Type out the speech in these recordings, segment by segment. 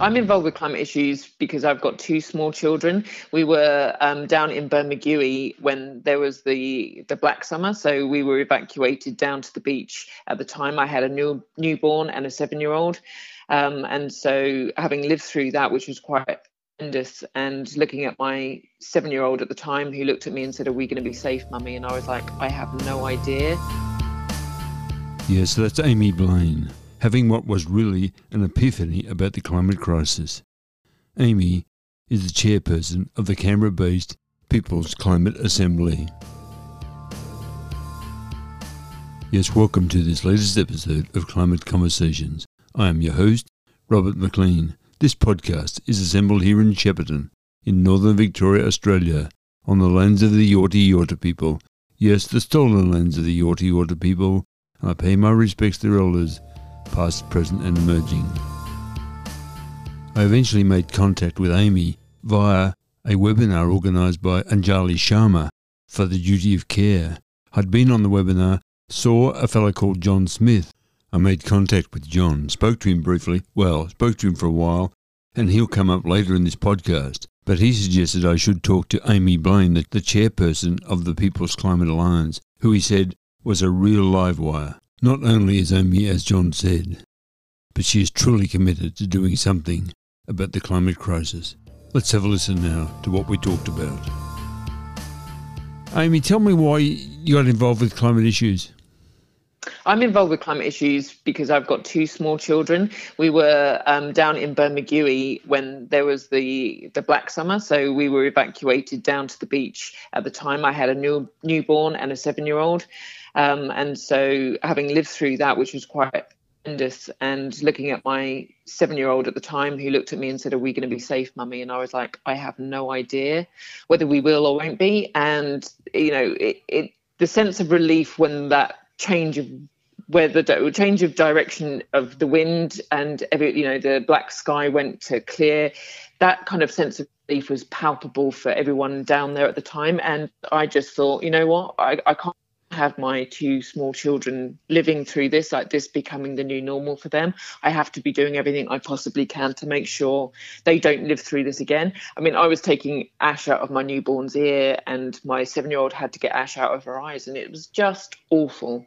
I'm involved with climate issues because I've got two small children. We were down in Bermagui when there was the black summer, so we were evacuated down to the beach. At the time, I had a newborn and a 7-year-old, and so having lived through that, which was quite horrendous, and looking at my 7-year-old at the time, who looked at me and said, "Are we going to be safe, Mummy?" And I was like, "I have no idea." Yes, that's Amy Blain, having what was really an epiphany about the climate crisis. Amy is the chairperson of the Canberra-based People's Climate Assembly. Yes, welcome to this latest episode of Climate Conversations. I am your host, Robert McLean. This podcast is assembled here in Shepparton, in northern Victoria, Australia, on the lands of the Yorta Yorta people. Yes, the stolen lands of the Yorta Yorta people. I pay my respects to their elders, past, present and emerging. I eventually made contact with Amy via a webinar organised by Anjali Sharma for the Duty of Care. I'd been on the webinar, saw a fellow called John Smith. I made contact with John, spoke to him briefly, spoke to him for a while, and he'll come up later in this podcast. But he suggested I should talk to Amy Blain, the chairperson of the People's Climate Alliance, who he said was a real live wire. Not only is Amy, as John said, but she is truly committed to doing something about the climate crisis. Let's have a listen now to what we talked about. Amy, tell me why you got involved with climate issues. I'm involved with climate issues because I've got two small children. We were down in Bermagui when there was the black summer, so we were evacuated down to the beach. At the time, I had a newborn and a 7-year-old, and so having lived through that, which was quite horrendous, and looking at my 7-year-old at the time, who looked at me and said, "Are we going to be safe, Mummy?" And I was like, "I have no idea whether we will or won't be." And you know, the sense of relief when that change of weather, change of direction of the wind, and the black sky went to clear. That kind of sense of relief was palpable for everyone down there at the time. And I just thought, you know what, I can't have my two small children living through this, like this becoming the new normal for them. I have to be doing everything I possibly can to make sure they don't live through this again. I mean, I was taking ash out of my newborn's ear, and my 7-year-old had to get ash out of her eyes, and it was just awful.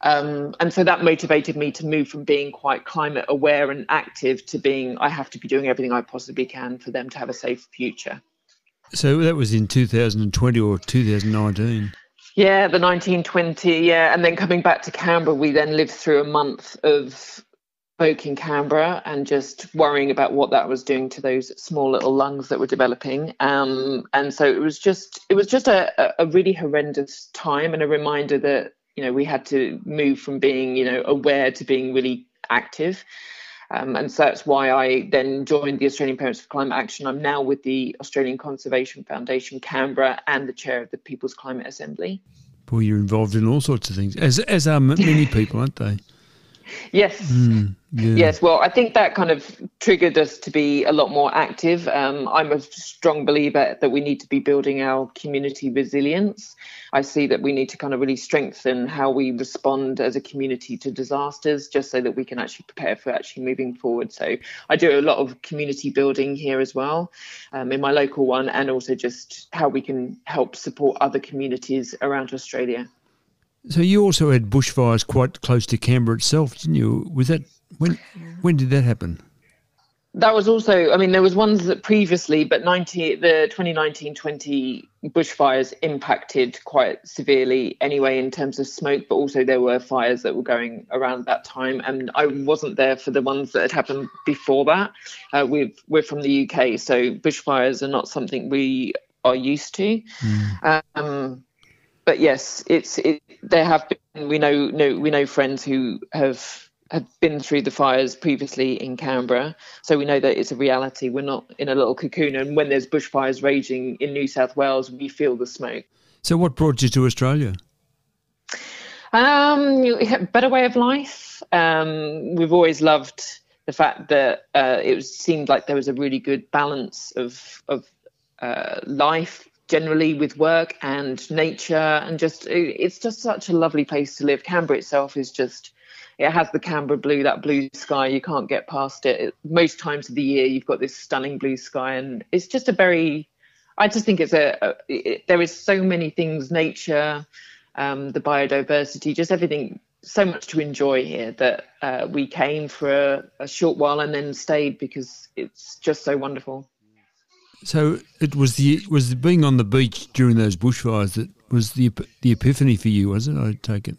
And so that motivated me to move from being quite climate aware and active to being, I have to be doing everything I possibly can for them to have a safe future. So that was in 2020 or 2019? Yeah, the 1920, yeah. And then coming back to Canberra, we then lived through a month of smoke in Canberra and just worrying about what that was doing to those small little lungs that were developing. And so it was just a really horrendous time, and a reminder that, you know, we had to move from being, you know, aware to being really active. And so that's why I then joined the Australian Parents for Climate Action. I'm now with the Australian Conservation Foundation, Canberra, and the chair of the People's Climate Assembly. Well, you're involved in all sorts of things, as are many people, aren't they? Yes. Yeah. Yes. Well, I think that kind of triggered us to be a lot more active. I'm a strong believer that we need to be building our community resilience. I see that we need to kind of really strengthen how we respond as a community to disasters, just so that we can actually prepare for actually moving forward. So I do a lot of community building here as well, in my local one, and also just how we can help support other communities around Australia. So you also had bushfires quite close to Canberra itself, didn't you? Was that when did that happen? That was also, I mean, there was ones that previously, but the 2019-20 bushfires impacted quite severely anyway in terms of smoke, but also there were fires that were going around that time. And I wasn't there for the ones that had happened before that. We're from the UK, so bushfires are not something we are used to. But yes, there have been. We know friends who have been through the fires previously in Canberra, so we know that it's a reality. We're not in a little cocoon, and when there's bushfires raging in New South Wales, we feel the smoke. So, what brought you to Australia? Better way of life. We've always loved the fact that seemed like there was a really good balance of life. Generally with work and nature, and it's just such a lovely place to live. Canberra itself is just It has the Canberra blue, that blue sky. You can't get past it. Most times of the year, you've got this stunning blue sky, and it's just a very, I just think it's there is so many things, nature, the biodiversity, just everything, so much to enjoy here that we came for a short while and then stayed because it's just so wonderful. So it was the being on the beach during those bushfires that was the epiphany for you, was it? I take it.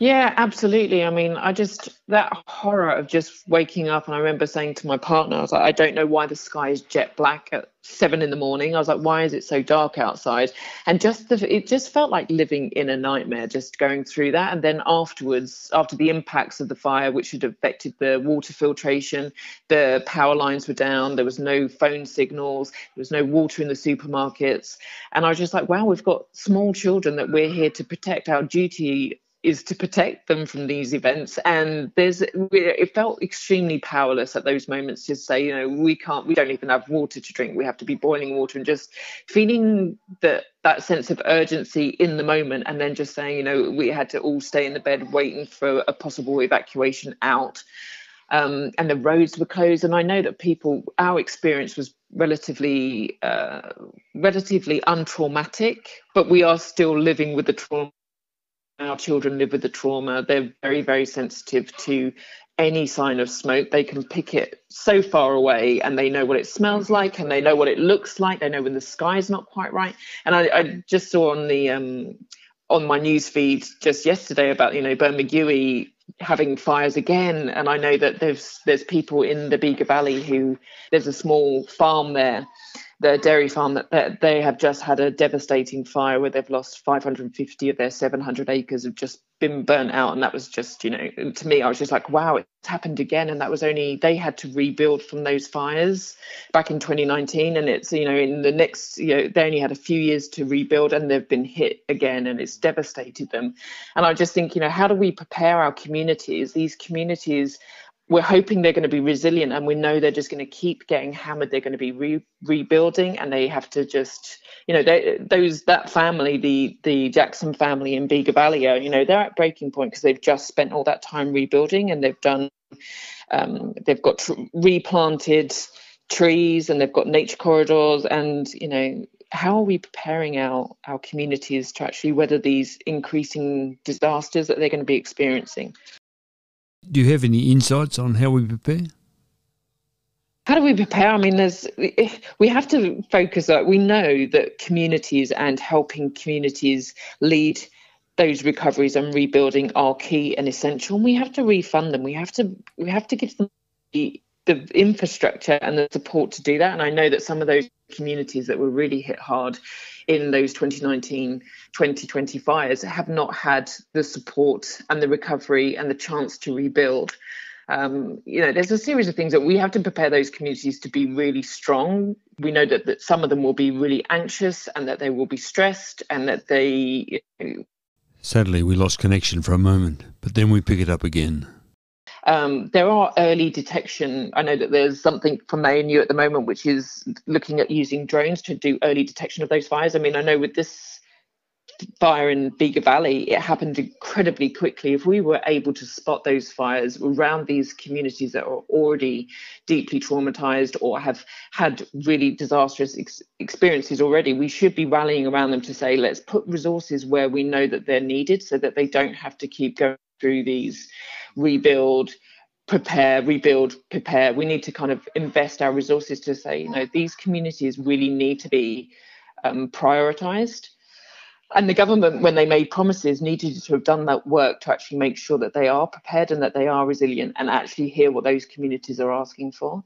Yeah, absolutely. I mean, I just, that horror of just waking up, and I remember saying to my partner, I was like, I don't know why the sky is jet black at 7 a.m. I was like, why is it so dark outside? And just it just felt like living in a nightmare, just going through that. And then afterwards, after the impacts of the fire, which had affected the water filtration, the power lines were down, there was no phone signals, there was no water in the supermarkets. And I was just like, wow, we've got small children that we're here to protect. Our duty is to protect them from these events, and it felt extremely powerless at those moments to say, you know, we don't even have water to drink, we have to be boiling water, and just feeling that sense of urgency in the moment, and then just saying, you know, we had to all stay in the bed waiting for a possible evacuation out. And the roads were closed, and I know that our experience was relatively untraumatic, but we are still living with the trauma. Our children live with the trauma. They're very, very sensitive to any sign of smoke. They can pick it so far away, and they know what it smells like, and they know what it looks like. They know when the sky's not quite right. And I just saw on the on my news feed just yesterday about, you know, Bermagui having fires again. And I know that there's people in the Bega Valley who, there's a small farm there, the dairy farm, that they have just had a devastating fire where they've lost 550 of their 700 acres have just been burnt out. And that was just, you know, to me, I was just like, wow, it's happened again. And that was only, they had to rebuild from those fires back in 2019. And it's, you know, in the next, you know, they only had a few years to rebuild, and they've been hit again, and it's devastated them. And I just think, you know, how do we prepare our communities? These communities, we're hoping they're going to be resilient, and we know they're just going to keep getting hammered. They're going to be rebuilding, and they have to just, you know, that family, the Jackson family in Bega Valley, you know, they're at breaking point because they've just spent all that time rebuilding, and they've done, they've got replanted trees, and they've got nature corridors, and, you know, how are we preparing our communities to actually weather these increasing disasters that they're going to be experiencing? Do you have any insights on how we prepare? How do we prepare? I mean, we have to focus on, we know that communities and helping communities lead those recoveries and rebuilding are key and essential. And we have to refund them. We have to give them the infrastructure and the support to do that. And I know that some of those communities that were really hit hard in those 2019-2020 fires have not had the support and the recovery and the chance to rebuild. You know, there's a series of things that we have to prepare those communities to be really strong. We know that some of them will be really anxious, and that they will be stressed, and that they... You know, sadly, we lost connection for a moment, but then we pick it up again. There are early detection. I know that there's something from ANU at the moment which is looking at using drones to do early detection of those fires. I mean, I know with this fire in Bega Valley, it happened incredibly quickly. If we were able to spot those fires around these communities that are already deeply traumatized or have had really disastrous experiences already, we should be rallying around them to say, let's put resources where we know that they're needed so that they don't have to keep going through these rebuild, prepare. We need to kind of invest our resources to say, you know, these communities really need to be prioritised. And the government, when they made promises, needed to have done that work to actually make sure that they are prepared and that they are resilient and actually hear what those communities are asking for.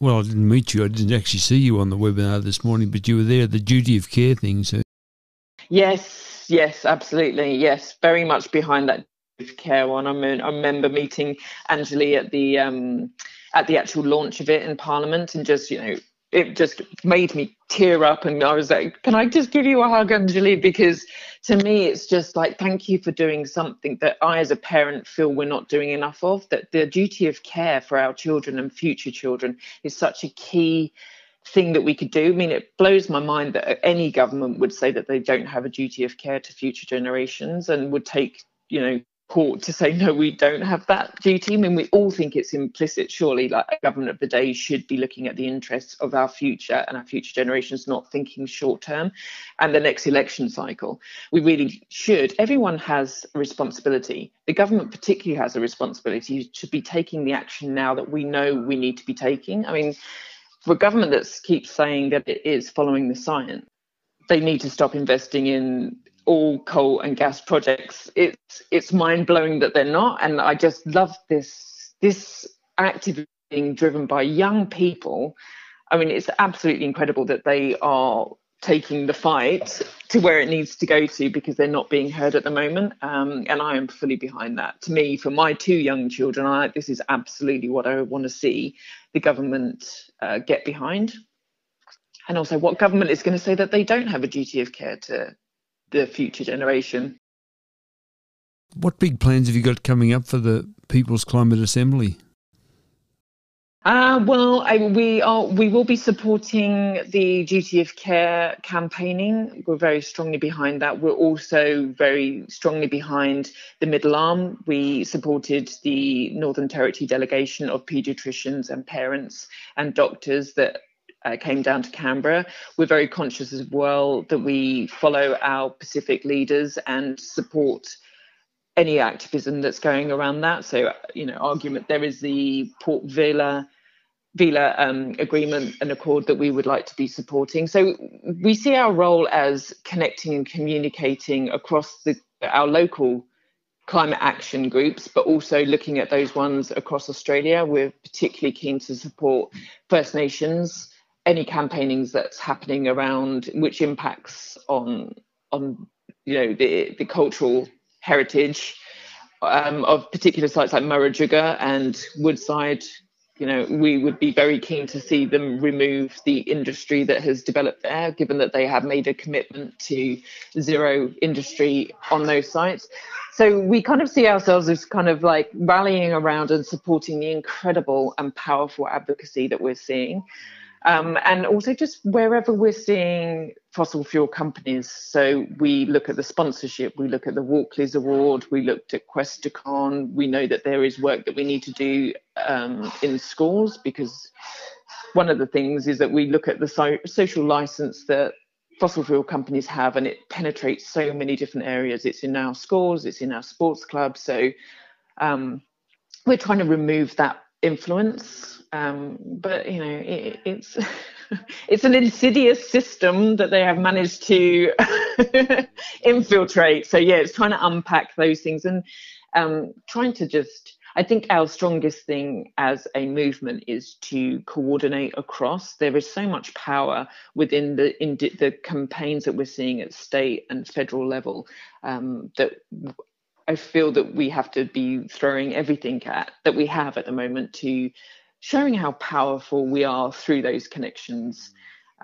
Well, I didn't meet you. I didn't actually see you on the webinar this morning, but you were there at the Duty of Care thing. So. Yes, absolutely. Yes, very much behind that Care one. I mean, I remember meeting Anjali at the actual launch of it in Parliament, and just, you know, it just made me tear up, and I was like, can I just give you a hug, Anjali? Because to me, it's just like, thank you for doing something that I as a parent feel we're not doing enough of, that the duty of care for our children and future children is such a key thing that we could do. I mean, it blows my mind that any government would say that they don't have a duty of care to future generations and would take, you know, court to say, no, we don't have that duty? I mean, we all think it's implicit, surely, like a government of the day should be looking at the interests of our future and our future generations, not thinking short term and the next election cycle. We really should. Everyone has a responsibility. The government particularly has a responsibility to be taking the action now that we know we need to be taking. I mean, for a government that keeps saying that it is following the science, they need to stop investing in all coal and gas projects. It's mind-blowing that they're not. And I just love this activism being driven by young people. I mean, it's absolutely incredible that they are taking the fight to where it needs to go to, because they're not being heard at the moment. And I am fully behind that. To me, for my two young children, this is absolutely what I want to see the government get behind. And also, what government is going to say that they don't have a duty of care to the future generation? What big plans have you got coming up for the People's Climate Assembly? We will be supporting the duty of care campaigning. We're very strongly behind that. We're also very strongly behind the middle arm. We supported the Northern Territory delegation of paediatricians and parents and doctors that came down to Canberra. We're very conscious as well that we follow our Pacific leaders and support any activism that's going around that. So, you know, there is the Port Vila agreement and accord that we would like to be supporting. So we see our role as connecting and communicating across our local climate action groups, but also looking at those ones across Australia. We're particularly keen to support First Nations, any campaignings that's happening around which impacts on the cultural heritage of particular sites like Murujuga and Woodside. We would be very keen to see them remove the industry that has developed there, given that they have made a commitment to zero industry on those sites. So we kind of see ourselves as kind of like rallying around and supporting the incredible and powerful advocacy that we're seeing. And also just wherever we're seeing fossil fuel companies. So we look at the sponsorship, we look at the Walkley Award, we looked at Questacon. We know that there is work that we need to do in schools, because one of the things is that we look at the social license that fossil fuel companies have, and it penetrates so many different areas. It's in our schools, it's in our sports clubs. So we're trying to remove that influence, but it's an insidious system that they have managed to infiltrate. So it's trying to unpack those things and trying to just, I think our strongest thing as a movement is to coordinate across. There is so much power within the campaigns that we're seeing at state and federal level that I feel that we have to be throwing everything that we have at the moment to showing how powerful we are through those connections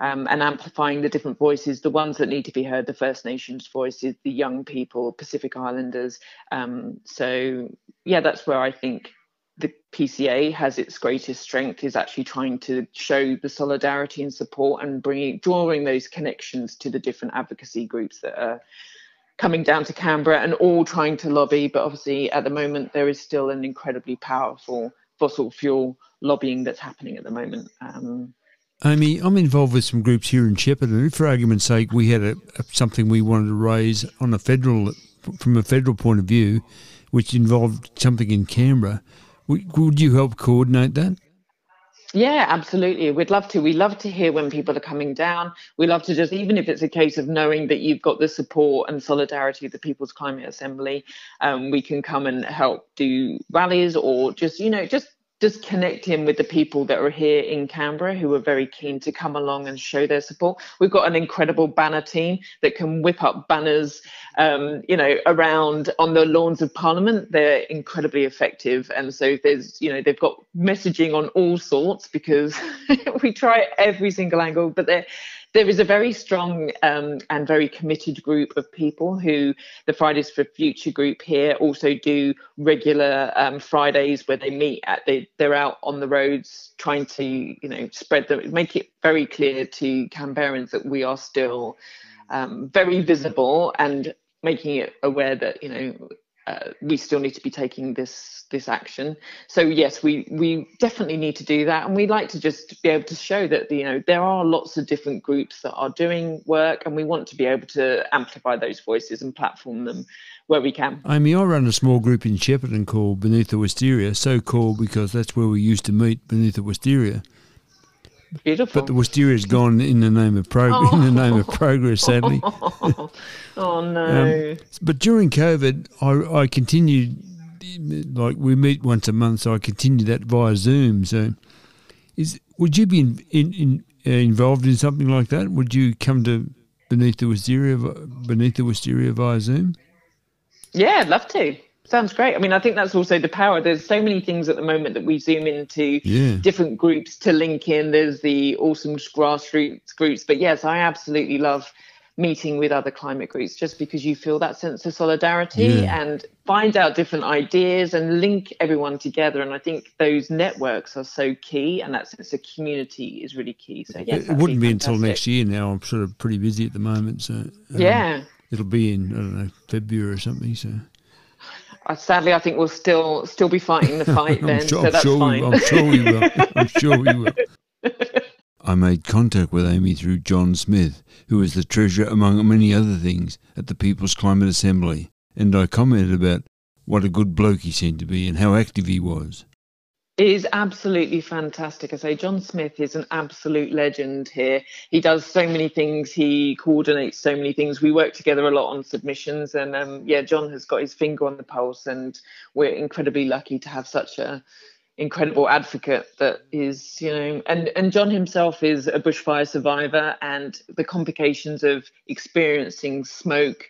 and amplifying the different voices, the ones that need to be heard, the First Nations voices, the young people, Pacific Islanders. That's where I think the PCA has its greatest strength, is actually trying to show the solidarity and support and drawing those connections to the different advocacy groups that are coming down to Canberra and all trying to lobby. But obviously at the moment there is still an incredibly powerful fossil fuel lobbying that's happening at the moment. Amy, I'm involved with some groups here in Shepparton. For argument's sake, we had something we wanted to raise from a federal point of view, which involved something in Canberra. Would you help coordinate that? Yeah, absolutely. We'd love to. We love to hear when people are coming down. We love to just, even if it's a case of knowing that you've got the support and solidarity of the People's Climate Assembly, we can come and help do rallies or just connect in with the people that are here in Canberra who are very keen to come along and show their support. We've got an incredible banner team that can whip up banners, around on the lawns of Parliament. They're incredibly effective. And so there's, they've got messaging on all sorts, because we try every single angle, but there is a very strong and very committed group of people who, the Fridays for Future group here, also do regular Fridays where they meet they're out on the roads trying to, spread them, make it very clear to Canberrans that we are still very visible and making it aware that, we still need to be taking this action. So yes, we definitely need to do that, and we like to just be able to show that there are lots of different groups that are doing work, and we want to be able to amplify those voices and platform them where we can. Amy, I run a small group in Shepparton called Beneath the Wisteria, so called because that's where we used to meet, beneath the wisteria. Beautiful. But the wisteria's gone in the name of progress, sadly. Oh no! But during COVID, I continued, like we meet once a month, so I continued that via Zoom. So, would you be involved in something like that? Would you come to Beneath the Wisteria via Zoom? Yeah, I'd love to. Sounds great. I mean, I think that's also the power. There's so many things at the moment that we zoom into, different groups to link in. There's the awesome grassroots groups. But yes, I absolutely love meeting with other climate groups, just because you feel that sense of solidarity and find out different ideas and link everyone together. And I think those networks are so key, and that sense of community is really key. So yes, it wouldn't be fantastic. Until next year now. I'm sort of pretty busy at the moment. So it'll be in, I don't know, February or something. So. Sadly, I think we'll still be fighting the fight then, fine. I'm sure we will. I made contact with Amy through John Smith, who was the treasurer, among many other things, at the People's Climate Assembly, and I commented about what a good bloke he seemed to be and how active he was. It is absolutely fantastic. I say John Smith is an absolute legend here. He does so many things. He coordinates so many things. We work together a lot on submissions, and John has got his finger on the pulse, and we're incredibly lucky to have such a incredible advocate that is, and John himself is a bushfire survivor, and the complications of experiencing smoke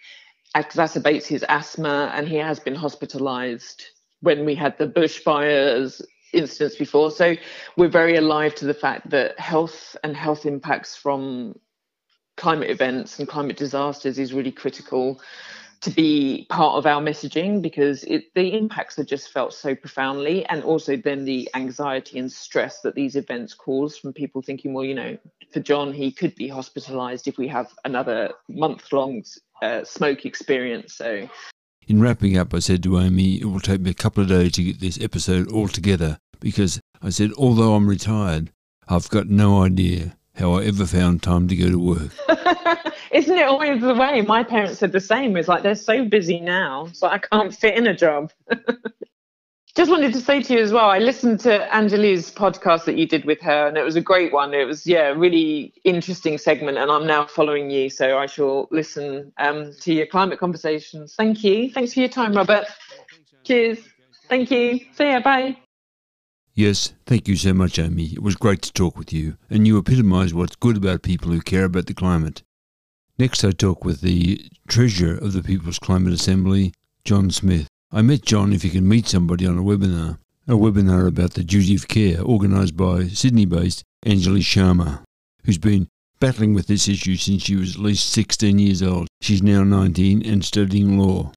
exacerbates his asthma, and he has been hospitalised when we had the bushfires instance before. So we're very alive to the fact that health impacts from climate events and climate disasters is really critical to be part of our messaging, because the impacts are just felt so profoundly, and also then the anxiety and stress that these events cause from people thinking, well, for John, he could be hospitalized if we have another month-long smoke experience. So in wrapping up, I said to Amy, it will take me a couple of days to get this episode all together, because I said, although I'm retired, I've got no idea how I ever found time to go to work. Isn't it always the way? My parents said the same. It's like, they're so busy now, so I can't fit in a job. Just wanted to say to you as well, I listened to Anjali's podcast that you did with her, and it was a great one. It was, a really interesting segment, and I'm now following you, so I shall listen to your climate conversations. Thank you. Thanks for your time, Robert. Cheers. Thank you. See ya. Bye. Yes, thank you so much, Amy. It was great to talk with you, and you epitomise what's good about people who care about the climate. Next, I talk with the treasurer of the People's Climate Assembly, John Smith. I met John if you can meet somebody on a webinar about the duty of care, organised by Sydney-based Anjali Sharma, who's been battling with this issue since she was at least 16 years old. She's now 19 and studying law.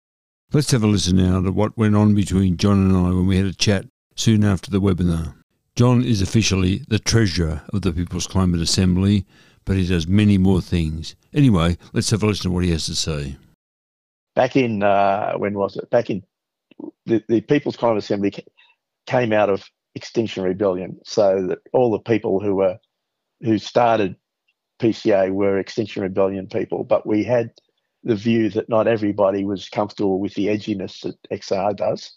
Let's have a listen now to what went on between John and I when we had a chat soon after the webinar. John is officially the treasurer of the People's Climate Assembly, but he does many more things. Anyway, let's have a listen to what he has to say. Back in, when was it? Back in The People's Climate Assembly came out of Extinction Rebellion, so that all the people who started PCA were Extinction Rebellion people, but we had the view that not everybody was comfortable with the edginess that XR does,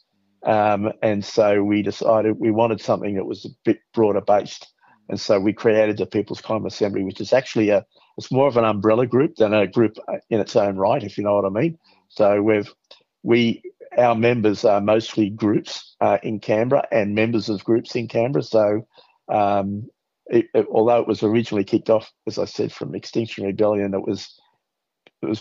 and so we decided we wanted something that was a bit broader based, and so we created the People's Climate Assembly, which is actually it's more of an umbrella group than a group in its own right, if you know what I mean. So our members are mostly groups in Canberra and members of groups in Canberra. So although it was originally kicked off, as I said, from Extinction Rebellion, it was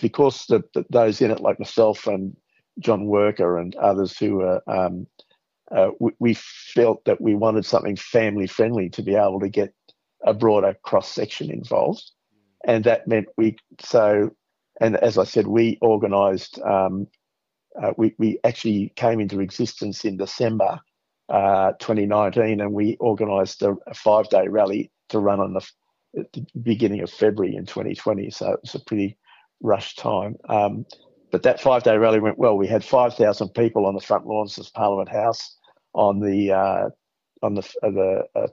because those in it, like myself and John Worker and others who were, we felt that we wanted something family-friendly to be able to get a broader cross-section involved. And that meant and as I said, we organised... we actually came into existence in December 2019, and we organised a five-day rally to run on at the beginning of February in 2020. So it was a pretty rushed time. But that 5-day rally went well. We had 5,000 people on the front lawns of Parliament House on the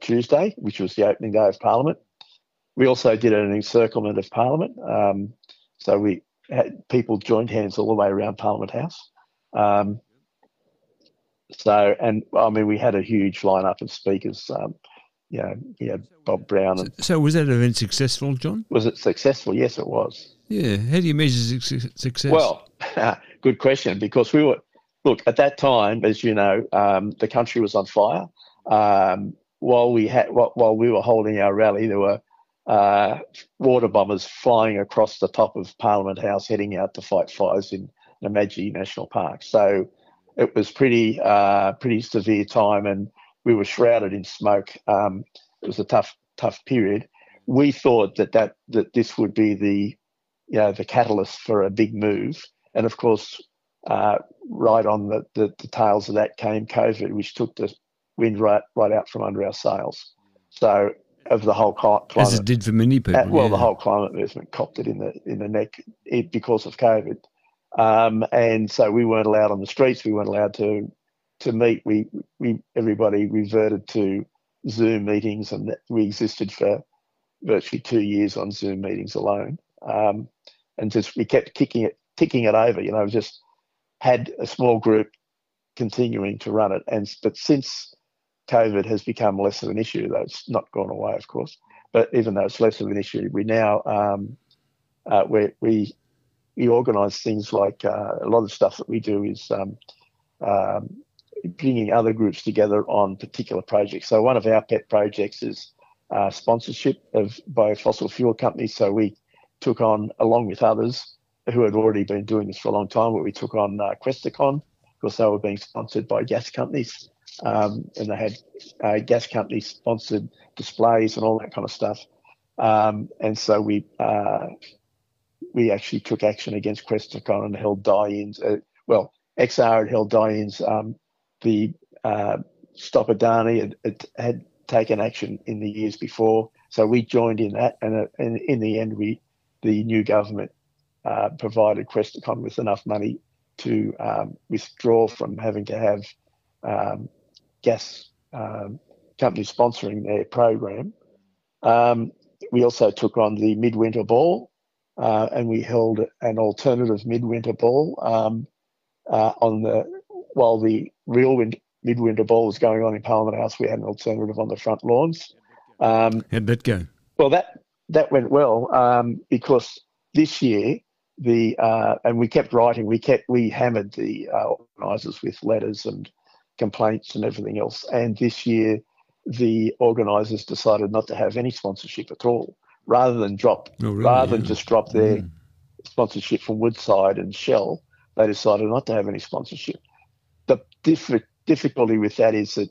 Tuesday, which was the opening day of Parliament. We also did an encirclement of Parliament, so we had people joined hands all the way around Parliament House. We had a huge lineup of speakers. Bob Brown. And, so was that event successful, John? Was it successful? Yes, it was. Yeah. How do you measure success? Well, good question, because we were, look, at that time, as you know, the country was on fire. While we were holding our rally, there were water bombers flying across the top of Parliament House, heading out to fight fires in Bermagui National Park. So it was pretty severe time, and we were shrouded in smoke. It was a tough period. We thought that this would be the catalyst for a big move, and of course, right on the tails of that came COVID, which took the wind right out from under our sails. So of the whole climate, as it did for many people. The whole climate movement copped it in the neck because of COVID, and so we weren't allowed on the streets. We weren't allowed to meet. Everybody reverted to Zoom meetings, and we existed for virtually 2 years on Zoom meetings alone. We kept ticking it over. Just had a small group continuing to run it, but since COVID has become less of an issue, though it's not gone away, of course. But even though it's less of an issue, we now we organise things like a lot of stuff that we do is. Bringing other groups together on particular projects. So one of our pet projects is sponsorship by fossil fuel companies. So we took on, along with others who had already been doing this for a long time, but we took on Questacon, because they were being sponsored by gas companies, and they had gas companies sponsored displays and all that kind of stuff. We actually took action against Questacon and held die-ins. XR had held die-ins. Stop Adani had taken action in the years before, so we joined in that, and in the end, the new government provided Questacon with enough money to withdraw from having to have gas companies sponsoring their program. We also took on the midwinter ball, and we held an alternative midwinter ball while the real midwinter ball was going on in Parliament House. We had an alternative on the front lawns. How'd that go? Well, that went well, because this year and we kept writing. We hammered the organisers with letters and complaints and everything else. And this year, the organisers decided not to have any sponsorship at all, rather than just drop their sponsorship from Woodside and Shell. They decided not to have any sponsorship. The difficulty with that is that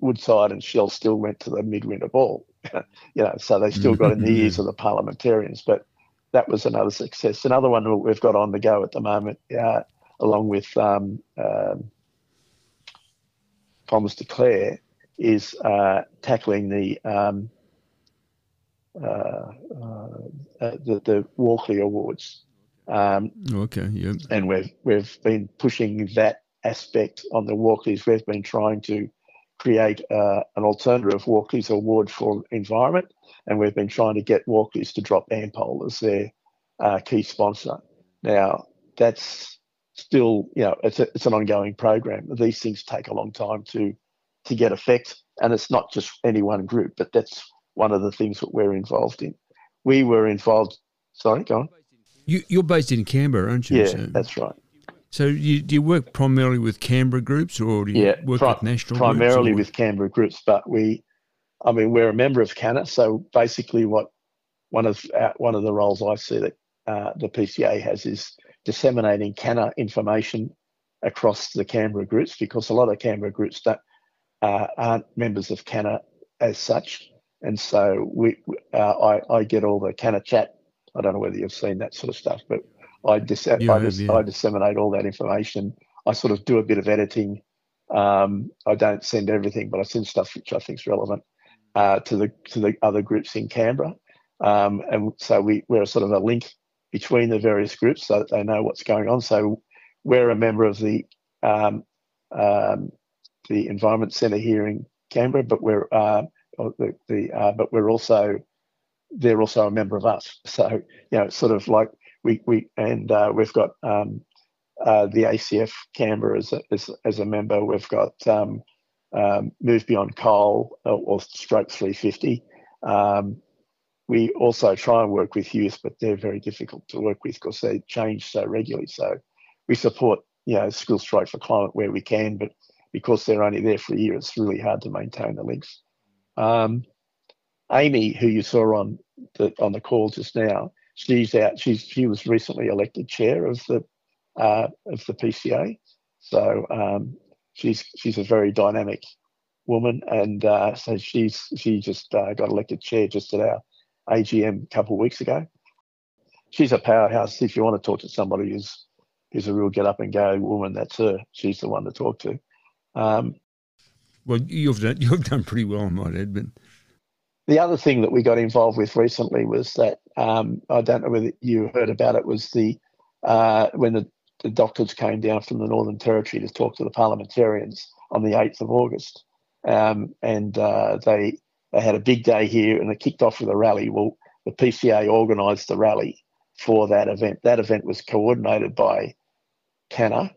Woodside and Shell still went to the midwinter ball, so they still got in the ears of the parliamentarians. But that was another success. Another one we've got on the go at the moment, along with Thomas de Clare, is tackling the Walkley Awards. And we've been pushing that aspect on the Walkleys. We've been trying to create an alternative Walkleys Award for environment, and we've been trying to get Walkleys to drop Ampol as their key sponsor. Now that's still, it's an ongoing program. These things take a long time to get effect, and it's not just any one group, but that's one of the things that we're involved in. We were involved. Sorry, go on. You're based in Canberra, aren't you? Yeah, so that's right. So do you work primarily with Canberra groups, or do you work with national groups? Primarily with Canberra groups, but we're a member of CANA, so basically one of the roles I see that the PCA has is disseminating CANA information across the Canberra groups, because a lot of Canberra groups aren't members of CANA as such, and so I get all the CANA chat. I don't know whether you've seen that sort of stuff, but I disseminate all that information. I sort of do a bit of editing. I don't send everything, but I send stuff which I think is relevant to the other groups in Canberra. And so we're sort of a link between the various groups so that they know what's going on. So we're a member of the Environment Centre here in Canberra, but we're also, they're also a member of us. So, you know, it's sort of like we've got the ACF Canberra as a member. We've got Move Beyond Coal or Stroke 350. We also try and work with youth, but they're very difficult to work with because they change so regularly. So we support, you know, School Strike for Climate where we can, but because they're only there for a year, it's really hard to maintain the links. Amy, who you saw on the call just now, she was recently elected chair of the PCA. So she's a very dynamic woman, and so she just got elected chair just at our AGM a couple of weeks ago. She's a powerhouse. If you want to talk to somebody who's a real get up and go woman, that's her. She's the one to talk to. Well, you've done pretty well, I might add. But the other thing that we got involved with recently was that I don't know whether you heard about it, was when the doctors came down from the Northern Territory to talk to the parliamentarians on the 8th of August. They had a big day here, and it kicked off with a rally. Well, the PCA organised the rally for that event. That event was coordinated by CANA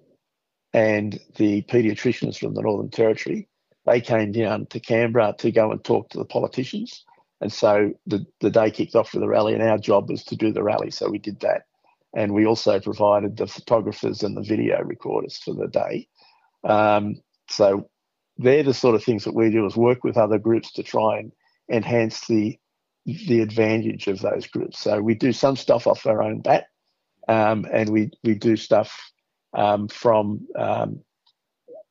and the paediatricians from the Northern Territory. They came down to Canberra to go and talk to the politicians. And so the day kicked off with a rally, and our job was to do the rally. So we did that. And we also provided the photographers and the video recorders for the day. So they're the sort of things that we do, is work with other groups to try and enhance the advantage of those groups. So we do some stuff off our own bat, and we do stuff from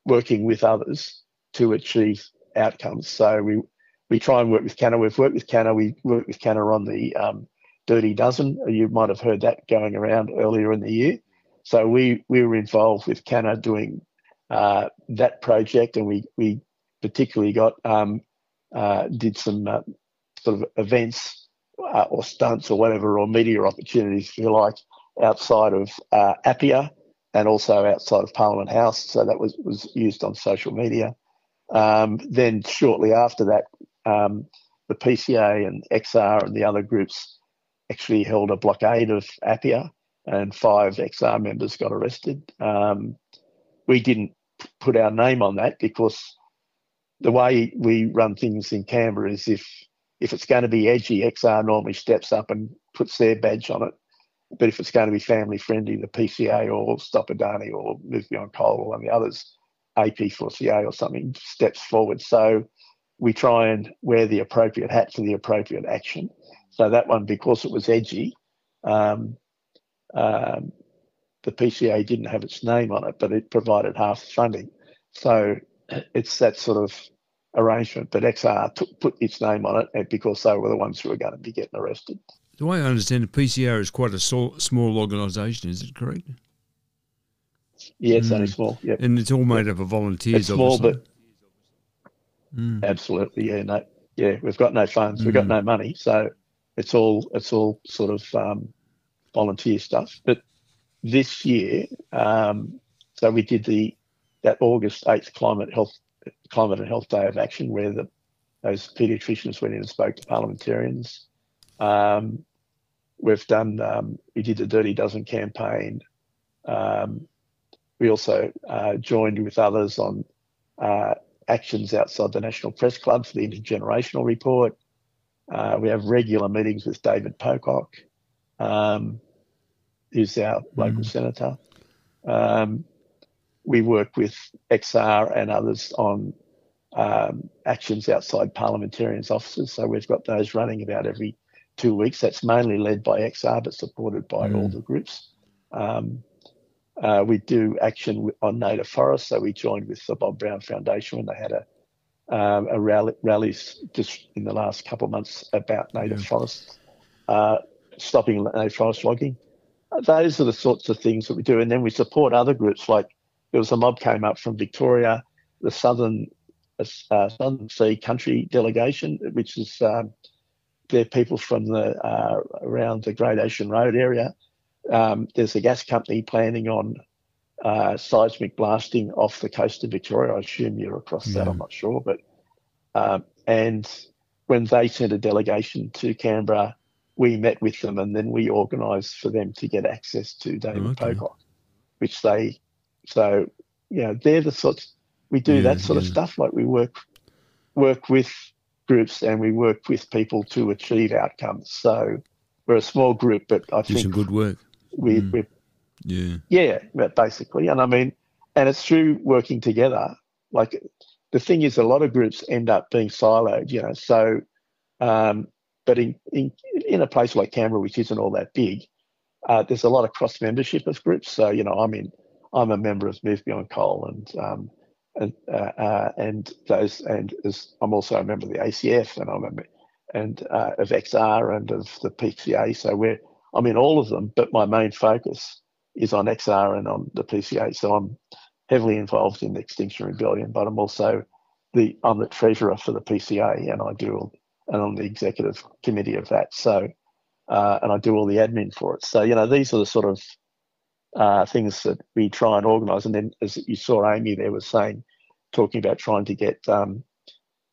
working with others to achieve outcomes. So we try and work with CANA. We've worked with CANA. We worked with CANA on the Dirty Dozen. You might have heard that going around earlier in the year. So we were involved with CANA doing that project, and we particularly got did some sort of events or stunts or whatever, or media opportunities, if you like, outside of Appia and also outside of Parliament House. So that was used on social media. Then shortly after that, the PCA and XR and the other groups actually held a blockade of Appia, and 5 XR members got arrested. We didn't put our name on that because the way we run things in Canberra is if it's going to be edgy, XR normally steps up and puts their badge on it. But if it's going to be family friendly, the PCA or Stop Adani or Move Beyond Coal and the others, AP4CA or something, steps forward. So we try and wear the appropriate hat for the appropriate action. So that one, because it was edgy, the PCA didn't have its name on it, but it provided half the funding. So it's that sort of arrangement. But XR put its name on it because they were the ones who were going to be getting arrested. The way I understand it, PCA is quite a small organisation, is it correct? Yeah, it's only small. Yep. And it's all made up of volunteers, obviously. It's small, but absolutely, yeah. No, yeah, we've got no funds. We've got no money. So it's all sort of volunteer stuff. But this year, so we did that August 8th Climate and Health Day of Action, where those paediatricians went in and spoke to parliamentarians. We've done we did the Dirty Dozen campaign. We also joined with others on actions outside the National Press Club for the Intergenerational Report. We have regular meetings with David Pocock, who's our local senator. We work with XR and others on actions outside parliamentarians' offices. So we've got those running about every 2 weeks. That's mainly led by XR, but supported by all the groups. We do action on native forests. So we joined with the Bob Brown Foundation when they had a rally just in the last couple of months about native forests, stopping native forest logging. Those are the sorts of things that we do. And then we support other groups. Like there was a mob came up from Victoria, the Southern Sea Country Delegation, which is they're people from around the Great Ocean Road area. There's a gas company planning on seismic blasting off the coast of Victoria. I assume you're across that. I'm not sure. But and when they sent a delegation to Canberra, we met with them, and then we organised for them to get access to David Pocock, which they, so, you know, they're the sorts, we do that sort of stuff. Like we work with groups and we work with people to achieve outcomes. So we're a small group, but I think some good work. Basically. And I mean, and it's through working together. Like the thing is, a lot of groups end up being siloed, you know, so, but in a place like Canberra, which isn't all that big, there's a lot of cross membership of groups. So, you know, I'm a member of Move Beyond Coal and those, and I'm also a member of the ACF, and I'm of XR and of the PCA. So I'm in all of them, but my main focus is on XR and on the PCA. So I'm heavily involved in the Extinction Rebellion, but I'm also I'm the treasurer for the PCA, and I'm the executive committee of that. So, and I do all the admin for it. So, you know, these are the sort of things that we try and organise. And then, as you saw, Amy there was talking about trying to get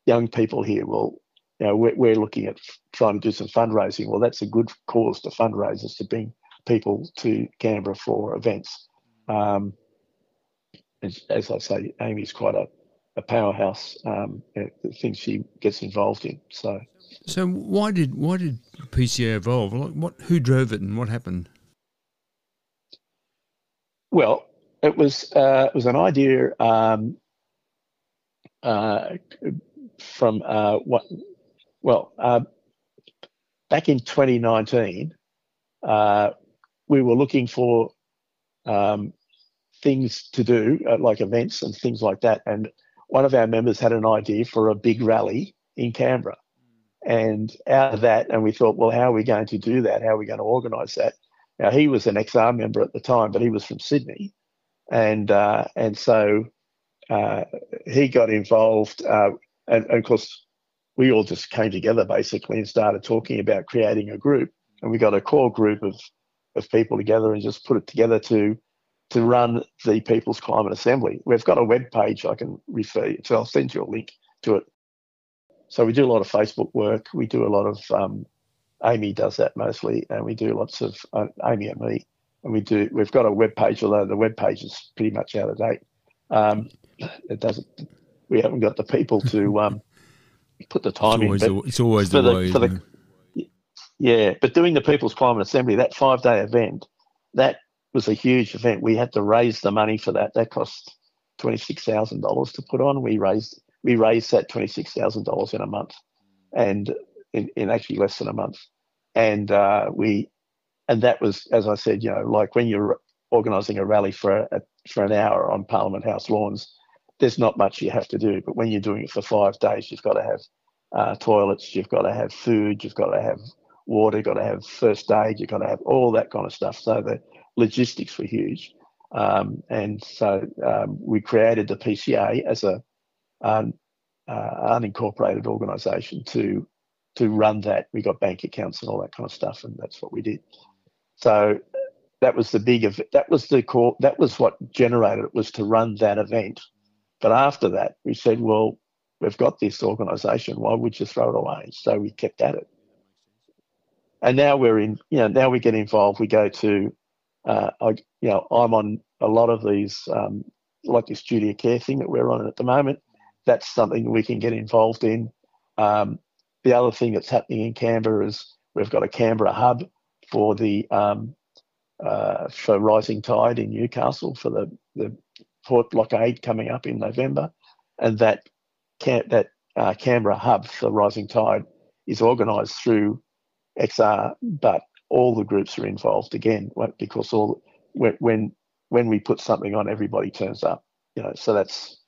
young people here. Well, you know, we're looking at trying to do some fundraising. Well, that's a good cause to fundraise, is to bring people to Canberra for events. As I say, Amy's quite a powerhouse, the things she gets involved in. So why did PCA evolve? Like who drove it and what happened? Well, it was an idea from back in 2019, we were looking for things to do, like events and things like that, and one of our members had an idea for a big rally in Canberra. And out of that, and we thought, well, how are we going to do that? How are we going to organise that? Now, he was an XR member at the time, but he was from Sydney. And so he got involved. And of course, we all just came together basically and started talking about creating a group. And we got a core group of people together and just put it together to run the People's Climate Assembly. We've got a web page I can refer you to. I'll send you a link to it. So we do a lot of Facebook work. We do a lot of Amy does that mostly, and we do lots of Amy and me. And we've got a web page, although the web page is pretty much out of date. We haven't got the people to put the time in. It's always the way. But doing the People's Climate Assembly, that 5-day event, that was a huge event. We had to raise the money for that. That cost $26,000 to put on. We raised that $26,000 in a month, and in actually less than a month. And that was, as I said, you know, like when you're organising a rally for an hour on Parliament House lawns, there's not much you have to do. But when you're doing it for 5 days, you've got to have toilets, you've got to have food, you've got to have water, you've got to have first aid, you've got to have all that kind of stuff. So the logistics were huge. And so we created the PCA as a unincorporated organisation to run that. We got bank accounts and all that kind of stuff, and that's what we did. So that was the big event. That was the core. That was what generated it, was to run that event. But after that, we said, well, we've got this organisation. Why would you throw it away? So we kept at it. And now we're in. You know, now we get involved. We go to. I'm on a lot of these, like this Duty of Care thing that we're on at the moment. That's something we can get involved in. The other thing that's happening in Canberra is we've got a Canberra hub for the for Rising Tide in Newcastle, for the port blockade coming up in November, and that Canberra hub for Rising Tide is organised through XR, but all the groups are involved again, because when we put something on, everybody turns up. You know, so that's.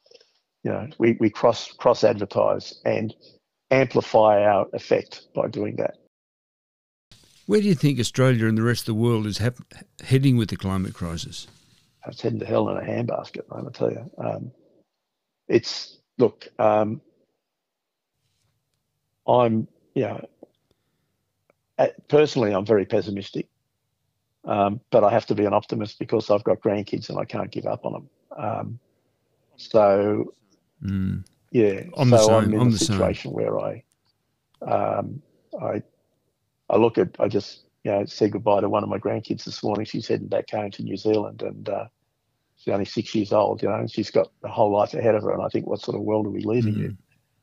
You know, we cross advertise and amplify our effect by doing that. Where do you think Australia and the rest of the world is heading with the climate crisis? It's heading to hell in a handbasket, I'm going to tell you. I'm personally, I'm very pessimistic. But I have to be an optimist because I've got grandkids and I can't give up on them. So I'm in a situation where I said goodbye to one of my grandkids this morning. She's heading back home to New Zealand, and she's only 6 years old, and she's got a whole life ahead of her. And I think, what sort of world are we leaving in?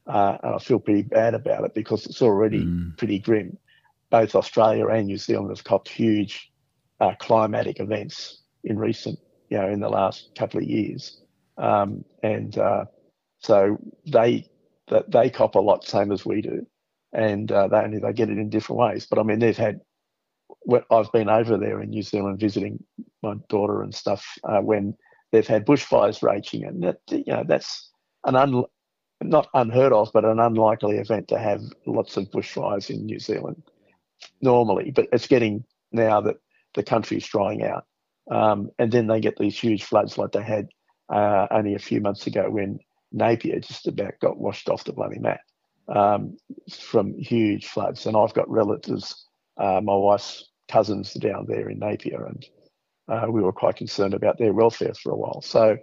And I feel pretty bad about it because it's already pretty grim. Both Australia and New Zealand have copped huge climatic events in the last couple of years. So they cop a lot, same as we do. And they get it in different ways. But I mean, I've been over there in New Zealand visiting my daughter and stuff when they've had bushfires raging. And that's not unheard of, but an unlikely event to have lots of bushfires in New Zealand normally. But it's getting now that the country's drying out. And then they get these huge floods like they had only a few months ago when Napier just about got washed off the bloody map from huge floods. And I've got relatives, my wife's cousins down there in Napier, and we were quite concerned about their welfare for a while. So,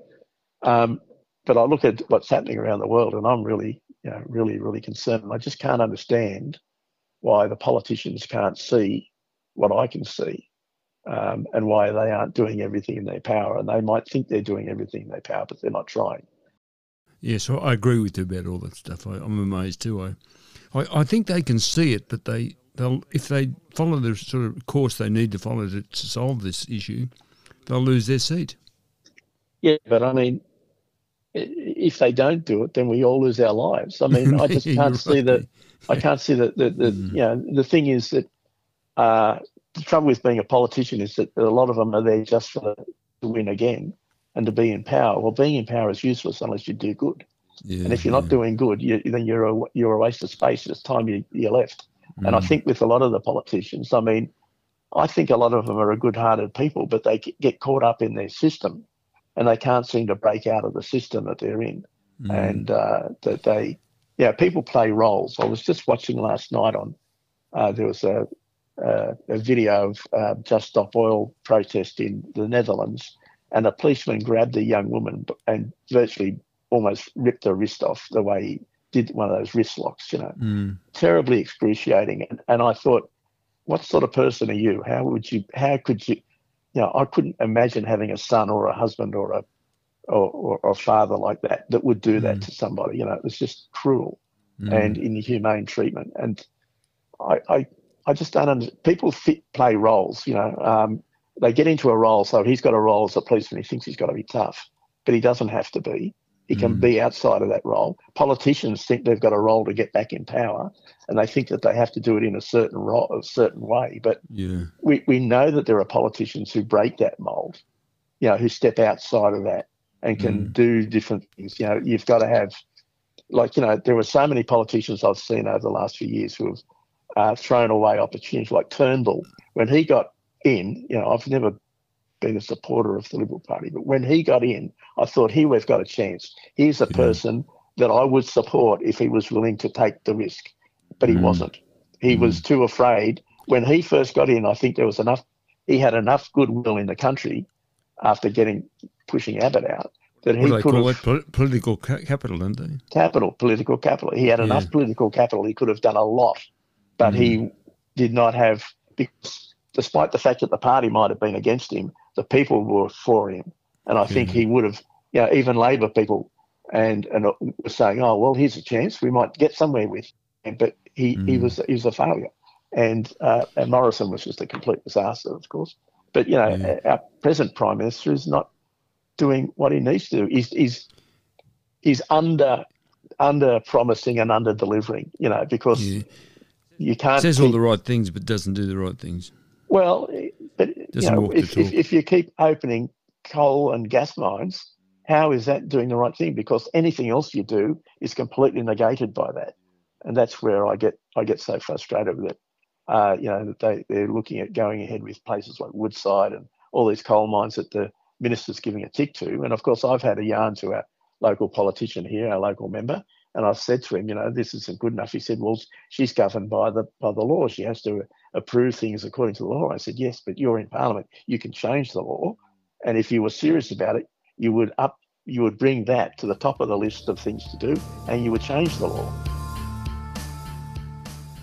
but I look at what's happening around the world, and I'm really, really, really concerned. And I just can't understand why the politicians can't see what I can see. And why they aren't doing everything in their power. And they might think they're doing everything in their power, but they're not trying. Yes, I agree with you about all that stuff. I'm amazed too. I think they can see it, but they'll if they follow the sort of course they need to follow to solve this issue, they'll lose their seat. Yeah, but I mean, if they don't do it, then we all lose our lives. I mean, I just can't see that. I can't see that. The thing is that. The trouble with being a politician is that a lot of them are there just to win again and to be in power. Well, being in power is useless unless you do good. Yeah, and if you're not doing good, then you're a waste of space. It's time you left. Mm. And I think with a lot of the politicians, I mean, I think a lot of them are good-hearted people, but they get caught up in their system and they can't seem to break out of the system that they're in. Mm. And people play roles. I was just watching last night on there was a video of Just Stop Oil protest in the Netherlands, and a policeman grabbed a young woman and virtually almost ripped her wrist off the way he did one of those wrist locks, Terribly excruciating. And I thought, what sort of person are you? I couldn't imagine having a son or a husband or a father like that would do that to somebody. It was just cruel and inhumane treatment. And I just don't understand. People play roles, They get into a role, so he's got a role as a policeman. He thinks he's got to be tough, but he doesn't have to be. He can be outside of that role. Politicians think they've got a role to get back in power, and they think that they have to do it in a certain role, a certain way. But we know that there are politicians who break that mould, who step outside of that and can do different things. You've got to have, there were so many politicians I've seen over the last few years who have thrown away opportunities, like Turnbull. When he got in, I've never been a supporter of the Liberal Party, but when he got in, I thought, here we've got a chance. Here's a person that I would support if he was willing to take the risk, but he wasn't. He was too afraid. When he first got in, I think there was he had enough goodwill in the country after pushing Abbott out that he could have... political capital, don't they? Political capital. He had enough political capital. He could have done a lot. But he did not have, because despite the fact that the party might have been against him, the people were for him. And I think he would have, even Labor people and were saying, oh, well, here's a chance. We might get somewhere with him. But he was a failure. And Morrison was just a complete disaster, of course. But, our present Prime Minister is not doing what he needs to do. He's under-promising and under-delivering, because... Yeah. You can't says all the right things, but doesn't do the right things. Well, but if you keep opening coal and gas mines, how is that doing the right thing? Because anything else you do is completely negated by that, and that's where I get so frustrated with it. That they're looking at going ahead with places like Woodside and all these coal mines that the minister's giving a tick to. And of course, I've had a yarn to our local politician here, our local member, And I said to him, you know, this isn't good enough. He said, well, she's governed by the law. She has to approve things according to the law. I said, yes, but you're in Parliament. You can change the law. And if you were serious about it, you would bring that to the top of the list of things to do, and you would change the law.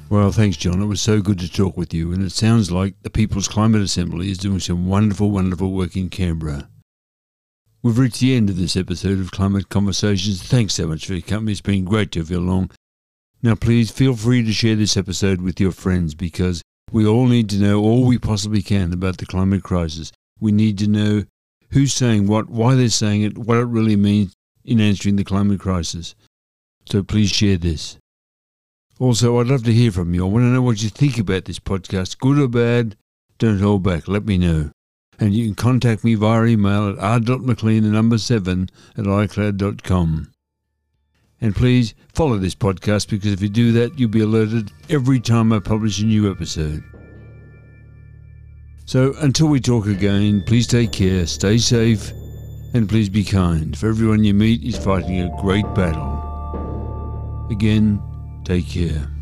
Well, thanks, John. It was so good to talk with you. And it sounds like the People's Climate Assembly is doing some wonderful, wonderful work in Canberra. We've reached the end of this episode of Climate Conversations. Thanks so much for your company. It's been great to have you along. Now, please feel free to share this episode with your friends, because we all need to know all we possibly can about the climate crisis. We need to know who's saying what, why they're saying it, what it really means in answering the climate crisis. So please share this. Also, I'd love to hear from you. I want to know what you think about this podcast, good or bad. Don't hold back. Let me know. And you can contact me via email at r.mclean7@icloud.com. And please follow this podcast, because if you do that, you'll be alerted every time I publish a new episode. So until we talk again, please take care, stay safe, and please be kind. For everyone you meet is fighting a great battle. Again, take care.